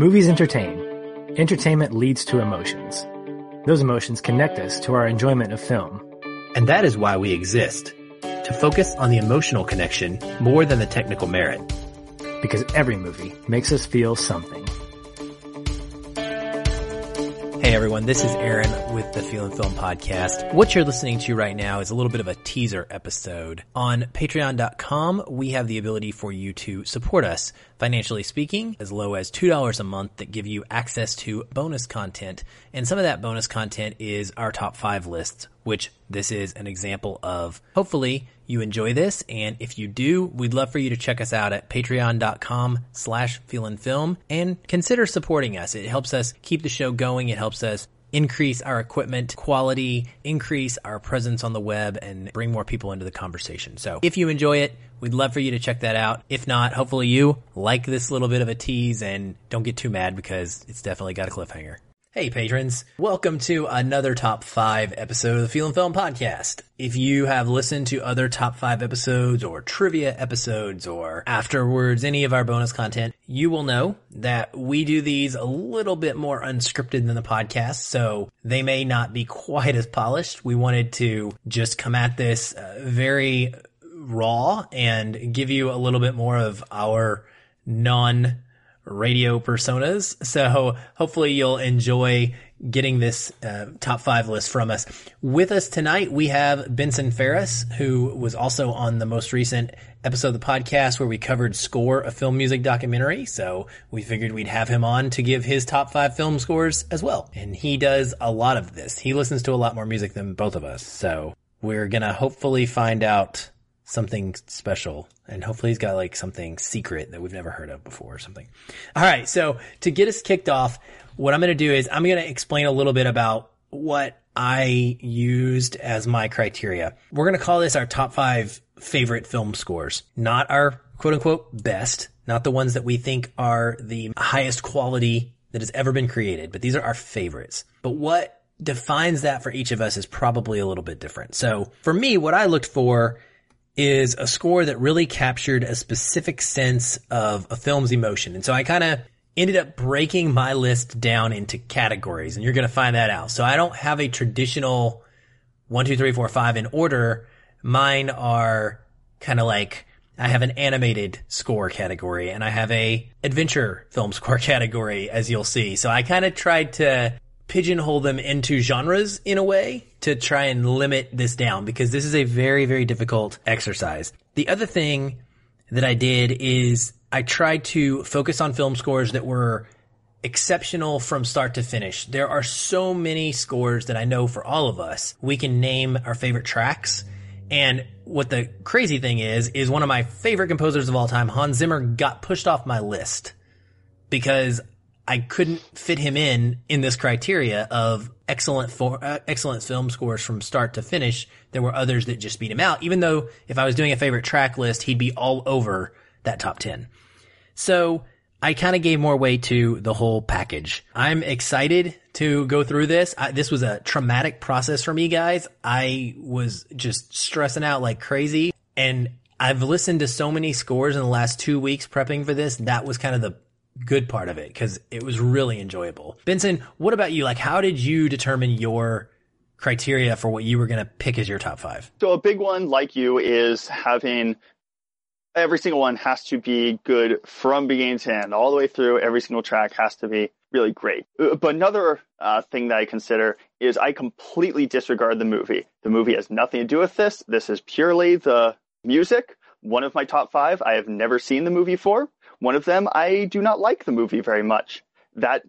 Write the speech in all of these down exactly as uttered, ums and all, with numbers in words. Movies entertain. Entertainment leads to emotions. Those emotions connect us to our enjoyment of film. And that is why we exist. To focus on the emotional connection more than the technical merit. Because every movie makes us feel something. Hey everyone, this is Aaron with the Feeling Film Podcast. What you're listening to right now is a little bit of a teaser episode. On patreon dot com, we have the ability for you to support us, financially speaking, as low as two dollars a month that give you access to bonus content. And some of that bonus content is our top five lists, which this is an example of. Hopefully you enjoy this, and if you do, we'd love for you to check us out at patreon dot com slash feelinfilm and consider supporting us. It helps us keep the show going. It helps us increase our equipment quality, increase our presence on the web, and bring more people into the conversation. So if you enjoy it, we'd love for you to check that out. If not, hopefully you like this little bit of a tease and don't get too mad because it's definitely got a cliffhanger. Hey patrons, welcome to another top five episode of the Feeling Film Podcast. If you have listened to other top five episodes or trivia episodes or afterwards any of our bonus content, you will know that we do these a little bit more unscripted than the podcast, so they may not be quite as polished. We wanted to just come at this uh, very raw and give you a little bit more of our non radio personas. So hopefully you'll enjoy getting this uh, top five list from us. With us tonight, we have Benson Ferris, who was also on the most recent episode of the podcast where we covered Score, a film music documentary. So we figured we'd have him on to give his top five film scores as well. And he does a lot of this. He listens to a lot more music than both of us. So we're going to hopefully find out something special, and hopefully he's got like something secret that we've never heard of before or something. All right. So to get us kicked off, what I'm going to do is I'm going to explain a little bit about what I used as my criteria. We're going to call this our top five favorite film scores, not our quote unquote best, not the ones that we think are the highest quality that has ever been created, but these are our favorites. But what defines that for each of us is probably a little bit different. So for me, what I looked for is a score that really captured a specific sense of a film's emotion. And so I kind of ended up breaking my list down into categories, and you're going to find that out. So I don't have a traditional one, two, three, four, five in order. Mine are kind of like, I have an animated score category and I have a adventure film score category, as you'll see. So I kind of tried to pigeonhole them into genres in a way to try and limit this down, because this is a very, very difficult exercise. The other thing that I did is I tried to focus on film scores that were exceptional from start to finish. There are so many scores that I know for all of us, we can name our favorite tracks. And what the crazy thing is, is one of my favorite composers of all time, Hans Zimmer, got pushed off my list because I couldn't fit him in in this criteria of excellent for, uh, excellent film scores from start to finish. There were others that just beat him out, even though if I was doing a favorite track list, he'd be all over that top ten. So I kind of gave more weight to the whole package. I'm excited to go through this. I, this was a traumatic process for me, guys. I was just stressing out like crazy. And I've listened to so many scores in the last two weeks prepping for this. That was kind of the good part of it, because it was really enjoyable. Benson, what about you? Like, how did you determine your criteria for what you were going to pick as your top five? So a big one, like you, is having every single one has to be good from beginning to end, all the way through. Every single track has to be really great. But another uh, thing that I consider is I completely disregard the movie. The movie has nothing to do with this. This is purely the music. One of my top five, I have never seen the movie for. One of them, I do not like the movie very much. That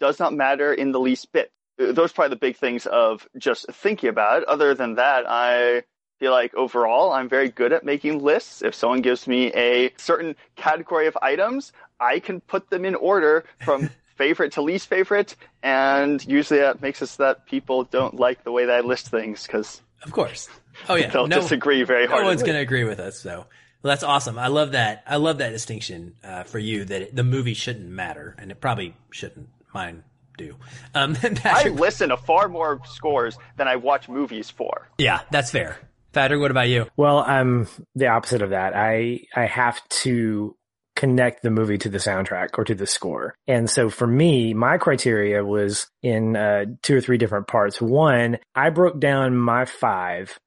does not matter in the least bit. Those are probably the big things of just thinking about it. Other than that, I feel like overall, I'm very good at making lists. If someone gives me a certain category of items, I can put them in order from favorite to least favorite. And usually that makes it so that people don't like the way that I list things, because of course. Oh, yeah. They'll no, disagree very hard. No one's going to agree with us, though. So. Well, that's awesome. I love that. I love that distinction uh, for you, that it, the movie shouldn't matter, and it probably shouldn't. Mine do. Um, I listen to far more scores than I watch movies for. Yeah, that's fair. Patrick, what about you? Well, I'm the opposite of that. I I have to connect the movie to the soundtrack or to the score. And so for me, my criteria was in uh, two or three different parts. One, I broke down my five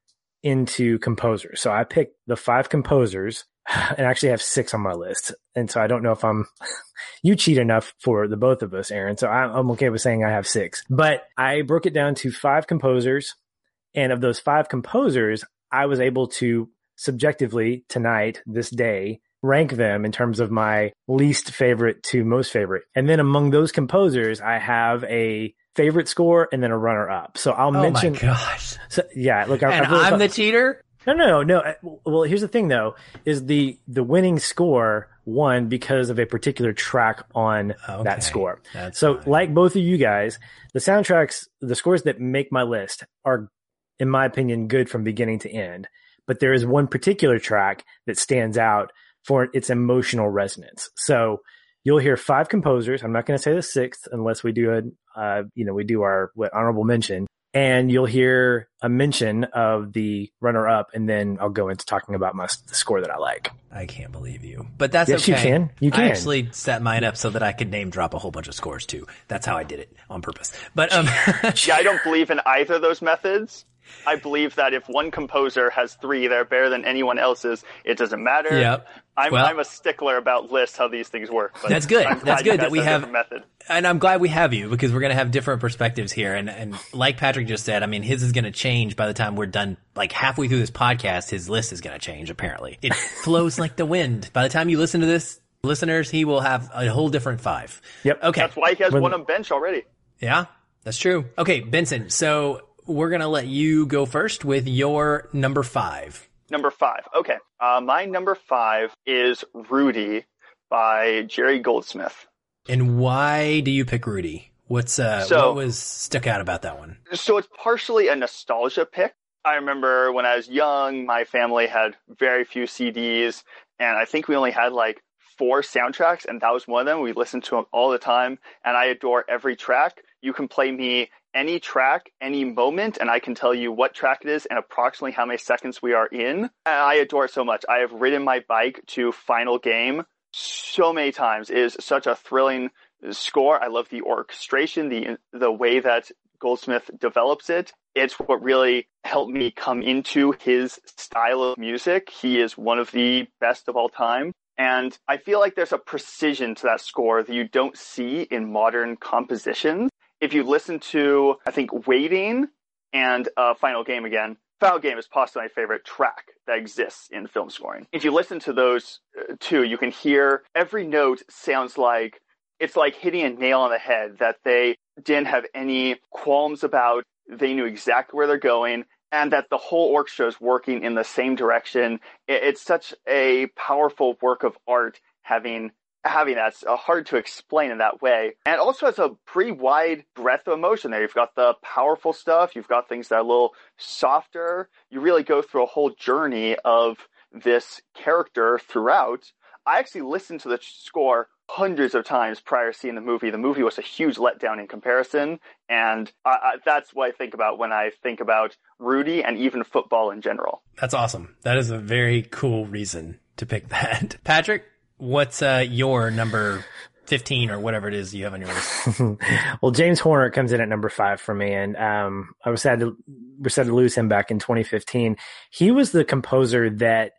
into composers. So I picked the five composers, and I actually have six on my list. And so I don't know if I'm, you cheat enough for the both of us, Aaron. So I'm okay with saying I have six, but I broke it down to five composers. And of those five composers, I was able to subjectively tonight, this day, rank them in terms of my least favorite to most favorite. And then among those composers, I have a favorite score and then a runner up. So I'll oh mention. Oh my gosh. So, yeah. Look, I, and I really I'm thought, the cheater. No, no, no. Well, here's the thing though, is the, the winning score won because of a particular track on okay, that score. So fine. Like both of you guys, the soundtracks, the scores that make my list are, in my opinion, good from beginning to end. But there is one particular track that stands out for its emotional resonance. So you'll hear five composers. I'm not going to say the sixth unless we do a, uh, you know, we do our what honorable mention, and you'll hear a mention of the runner up. And then I'll go into talking about my the score that I like. I can't believe you, but that's yes, okay. You can. You can. I actually set mine up so that I could name drop a whole bunch of scores too. That's how I did it on purpose. But um, yeah, I don't believe in either of those methods. I believe that if one composer has three that are better than anyone else's, it doesn't matter. Yep. I'm, well, I'm a stickler about lists, how these things work. But that's good. I'm that's good that we have method. And I'm glad we have you, because we're going to have different perspectives here. And, and like Patrick just said, I mean, his is going to change by the time we're done, like halfway through this podcast, his list is going to change. Apparently it flows like the wind. By the time you listen to this, listeners, he will have a whole different five. Yep. Okay. That's why he has when, one on bench already. Yeah, that's true. Okay. Benson. So, we're going to let you go first with your number five. Number five. Okay. Uh, my number five is Rudy by Jerry Goldsmith. And why do you pick Rudy? What's uh, so, what was stuck out about that one? So it's partially a nostalgia pick. I remember when I was young, my family had very few C Ds, and I think we only had like four soundtracks, and that was one of them. We listened to them all the time, and I adore every track. You can play me any track, any moment, and I can tell you what track it is and approximately how many seconds we are in. I adore it so much. I have ridden my bike to Final Game so many times. It is such a thrilling score. I love the orchestration, the the way that Goldsmith develops it. It's what really helped me come into his style of music. He is one of the best of all time. And I feel like there's a precision to that score that you don't see in modern compositions. If you listen to, I think, Waiting and uh, Final Game again, Final Game is possibly my favorite track that exists in film scoring. If you listen to those uh, two, you can hear every note sounds like it's like hitting a nail on the head that they didn't have any qualms about. They knew exactly where they're going, and that the whole orchestra is working in the same direction. It, it's such a powerful work of art having having that's hard to explain in that way. And it also has a pretty wide breadth of emotion there. You've got the powerful stuff. You've got things that are a little softer. You really go through a whole journey of this character throughout. I actually listened to the score hundreds of times prior to seeing the movie. The movie was a huge letdown in comparison. And I, I, that's what I think about when I think about Rudy and even football in general. That's awesome. That is a very cool reason to pick that. Patrick? What's uh, your number fifteen or whatever it is you have on your list? Well, James Horner comes in at number five for me, and um, I was sad to was sad to lose him back in twenty fifteen. He was the composer that,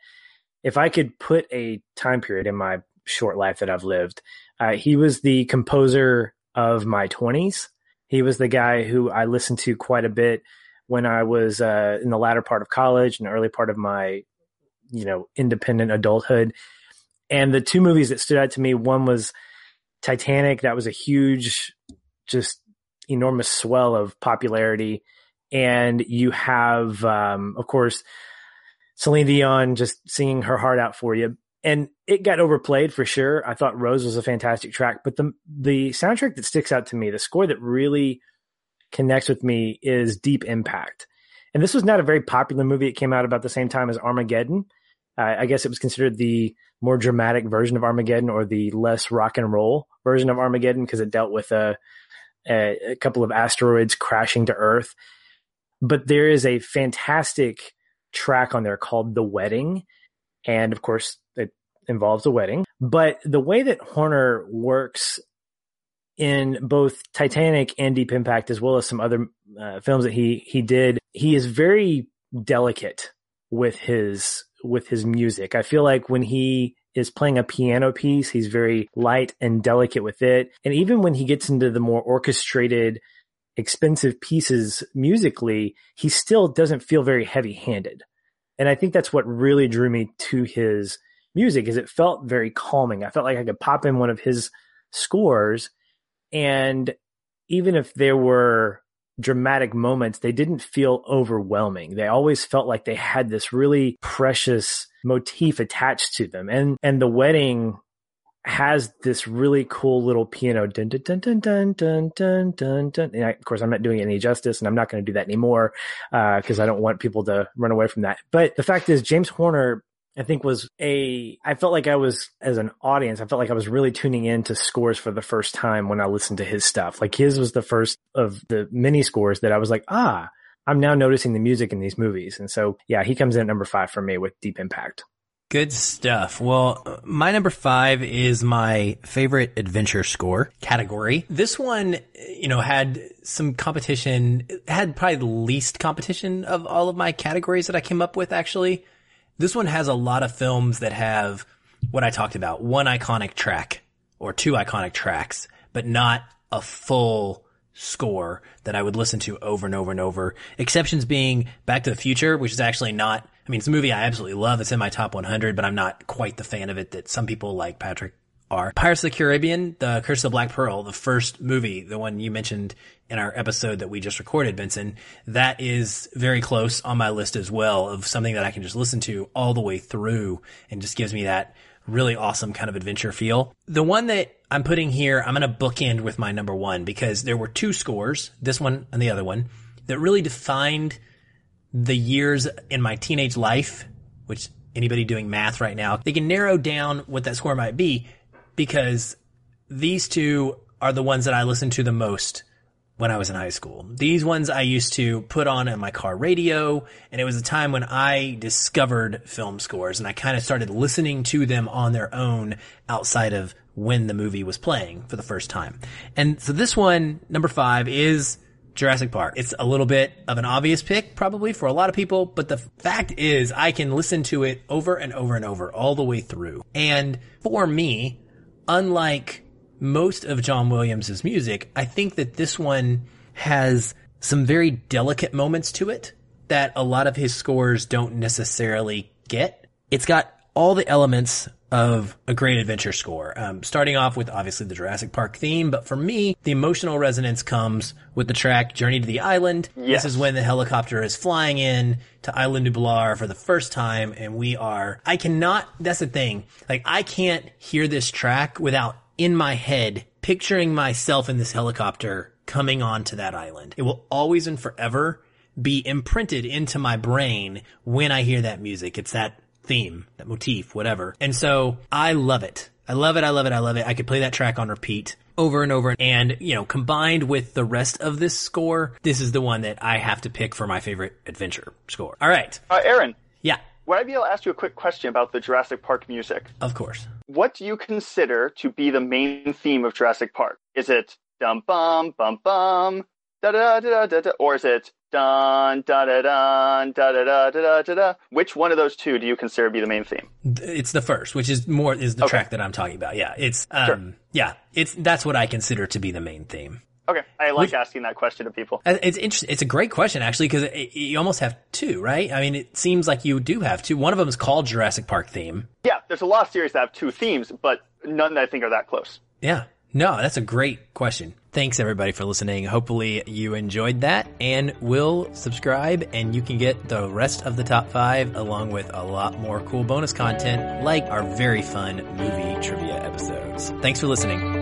if I could put a time period in my short life that I've lived, uh, he was the composer of my twenties. He was the guy who I listened to quite a bit when I was uh, in the latter part of college and early part of my, you know, independent adulthood. And the two movies that stood out to me, one was Titanic. That was a huge, just enormous swell of popularity. And you have, um, of course, Celine Dion just singing her heart out for you. And it got overplayed for sure. I thought Rose was a fantastic track. But the the soundtrack that sticks out to me, the score that really connects with me, is Deep Impact. And this was not a very popular movie. It came out about the same time as Armageddon. Uh, I guess it was considered the more dramatic version of Armageddon, or the less rock and roll version of Armageddon, because it dealt with a, a, a couple of asteroids crashing to Earth. But there is a fantastic track on there called The Wedding. And of course, it involves a wedding. But the way that Horner works in both Titanic and Deep Impact, as well as some other uh, films that he he did, he is very delicate with his with his music. I feel like when he is playing a piano piece, he's very light and delicate with it. And even when he gets into the more orchestrated, expensive pieces musically, he still doesn't feel very heavy-handed. And I think that's what really drew me to his music, is it felt very calming. I felt like I could pop in one of his scores, and even if there were dramatic moments, they didn't feel overwhelming. They always felt like they had this really precious motif attached to them. And and the wedding has this really cool little piano dun dun dun dun dun dun dun dun dun. And I, of course, I'm not doing it any justice, and I'm not going to do that anymore because uh, I don't want people to run away from that. But the fact is, James Horner, I think, was a, I felt like I was, as an audience, I felt like I was really tuning into scores for the first time when I listened to his stuff. Like, his was the first of the mini scores that I was like, ah, I'm now noticing the music in these movies. And so, yeah, he comes in at number five for me with Deep Impact. Good stuff. Well, my number five is my favorite adventure score category. This one, you know, had some competition, had probably the least competition of all of my categories that I came up with, actually. This one has a lot of films that have what I talked about, one iconic track or two iconic tracks, but not a full score that I would listen to over and over and over. Exceptions being Back to the Future, which is actually not, I mean, it's a movie I absolutely love. It's in my top one hundred, but I'm not quite the fan of it that some people like Patrick are. Pirates of the Caribbean, The Curse of the Black Pearl, the first movie, the one you mentioned in our episode that we just recorded, Benson, that is very close on my list as well, of something that I can just listen to all the way through and just gives me that really awesome kind of adventure feel. The one that I'm putting here, I'm going to bookend with my number one, because there were two scores, this one and the other one, that really defined the years in my teenage life, which anybody doing math right now, they can narrow down what that score might be, because these two are the ones that I listened to the most when I was in high school. These ones I used to put on in my car radio, and it was a time when I discovered film scores, and I kind of started listening to them on their own outside of when the movie was playing for the first time. And so this one, number five, is Jurassic Park. It's a little bit of an obvious pick probably for a lot of people, but the fact is I can listen to it over and over and over all the way through. And for me, unlike most of John Williams's music, I think that this one has some very delicate moments to it that a lot of his scores don't necessarily get. It's got all the elements of a great adventure score, um, starting off with obviously the Jurassic Park theme, but for me, the emotional resonance comes with the track Journey to the Island. Yes. This is when the helicopter is flying in to Island du Blar for the first time, and we are, I cannot, that's the thing, like, I can't hear this track without in my head picturing myself in this helicopter coming onto that island. It will always and forever be imprinted into my brain when I hear that music. It's that theme, that motif, whatever. And so I love it. I love it. I love it. I love it. I could play that track on repeat over and over. And, you know, combined with the rest of this score, this is the one that I have to pick for my favorite adventure score. All right. Uh, Aaron. Yeah. Would I be able to ask you a quick question about the Jurassic Park music? Of course. What do you consider to be the main theme of Jurassic Park? Is it dum bum bum bum da da da da da, or is it dun da da da da da da da da? Which one of those two do you consider to be the main theme? It's the first, which is more is the okay. track that I'm talking about. Yeah, it's um, sure. yeah, it's that's what I consider to be the main theme. Okay, I like which, asking that question to people. It's interesting. It's a great question, actually, because you almost have two, right? I mean, it seems like you do have two. One of them is called Jurassic Park theme. Yeah, there's a lot of series that have two themes, but none that I think are that close. Yeah. No, that's a great question. Thanks, everybody, for listening. Hopefully you enjoyed that, and will subscribe, and you can get the rest of the top five along with a lot more cool bonus content like our very fun movie trivia episodes. Thanks for listening.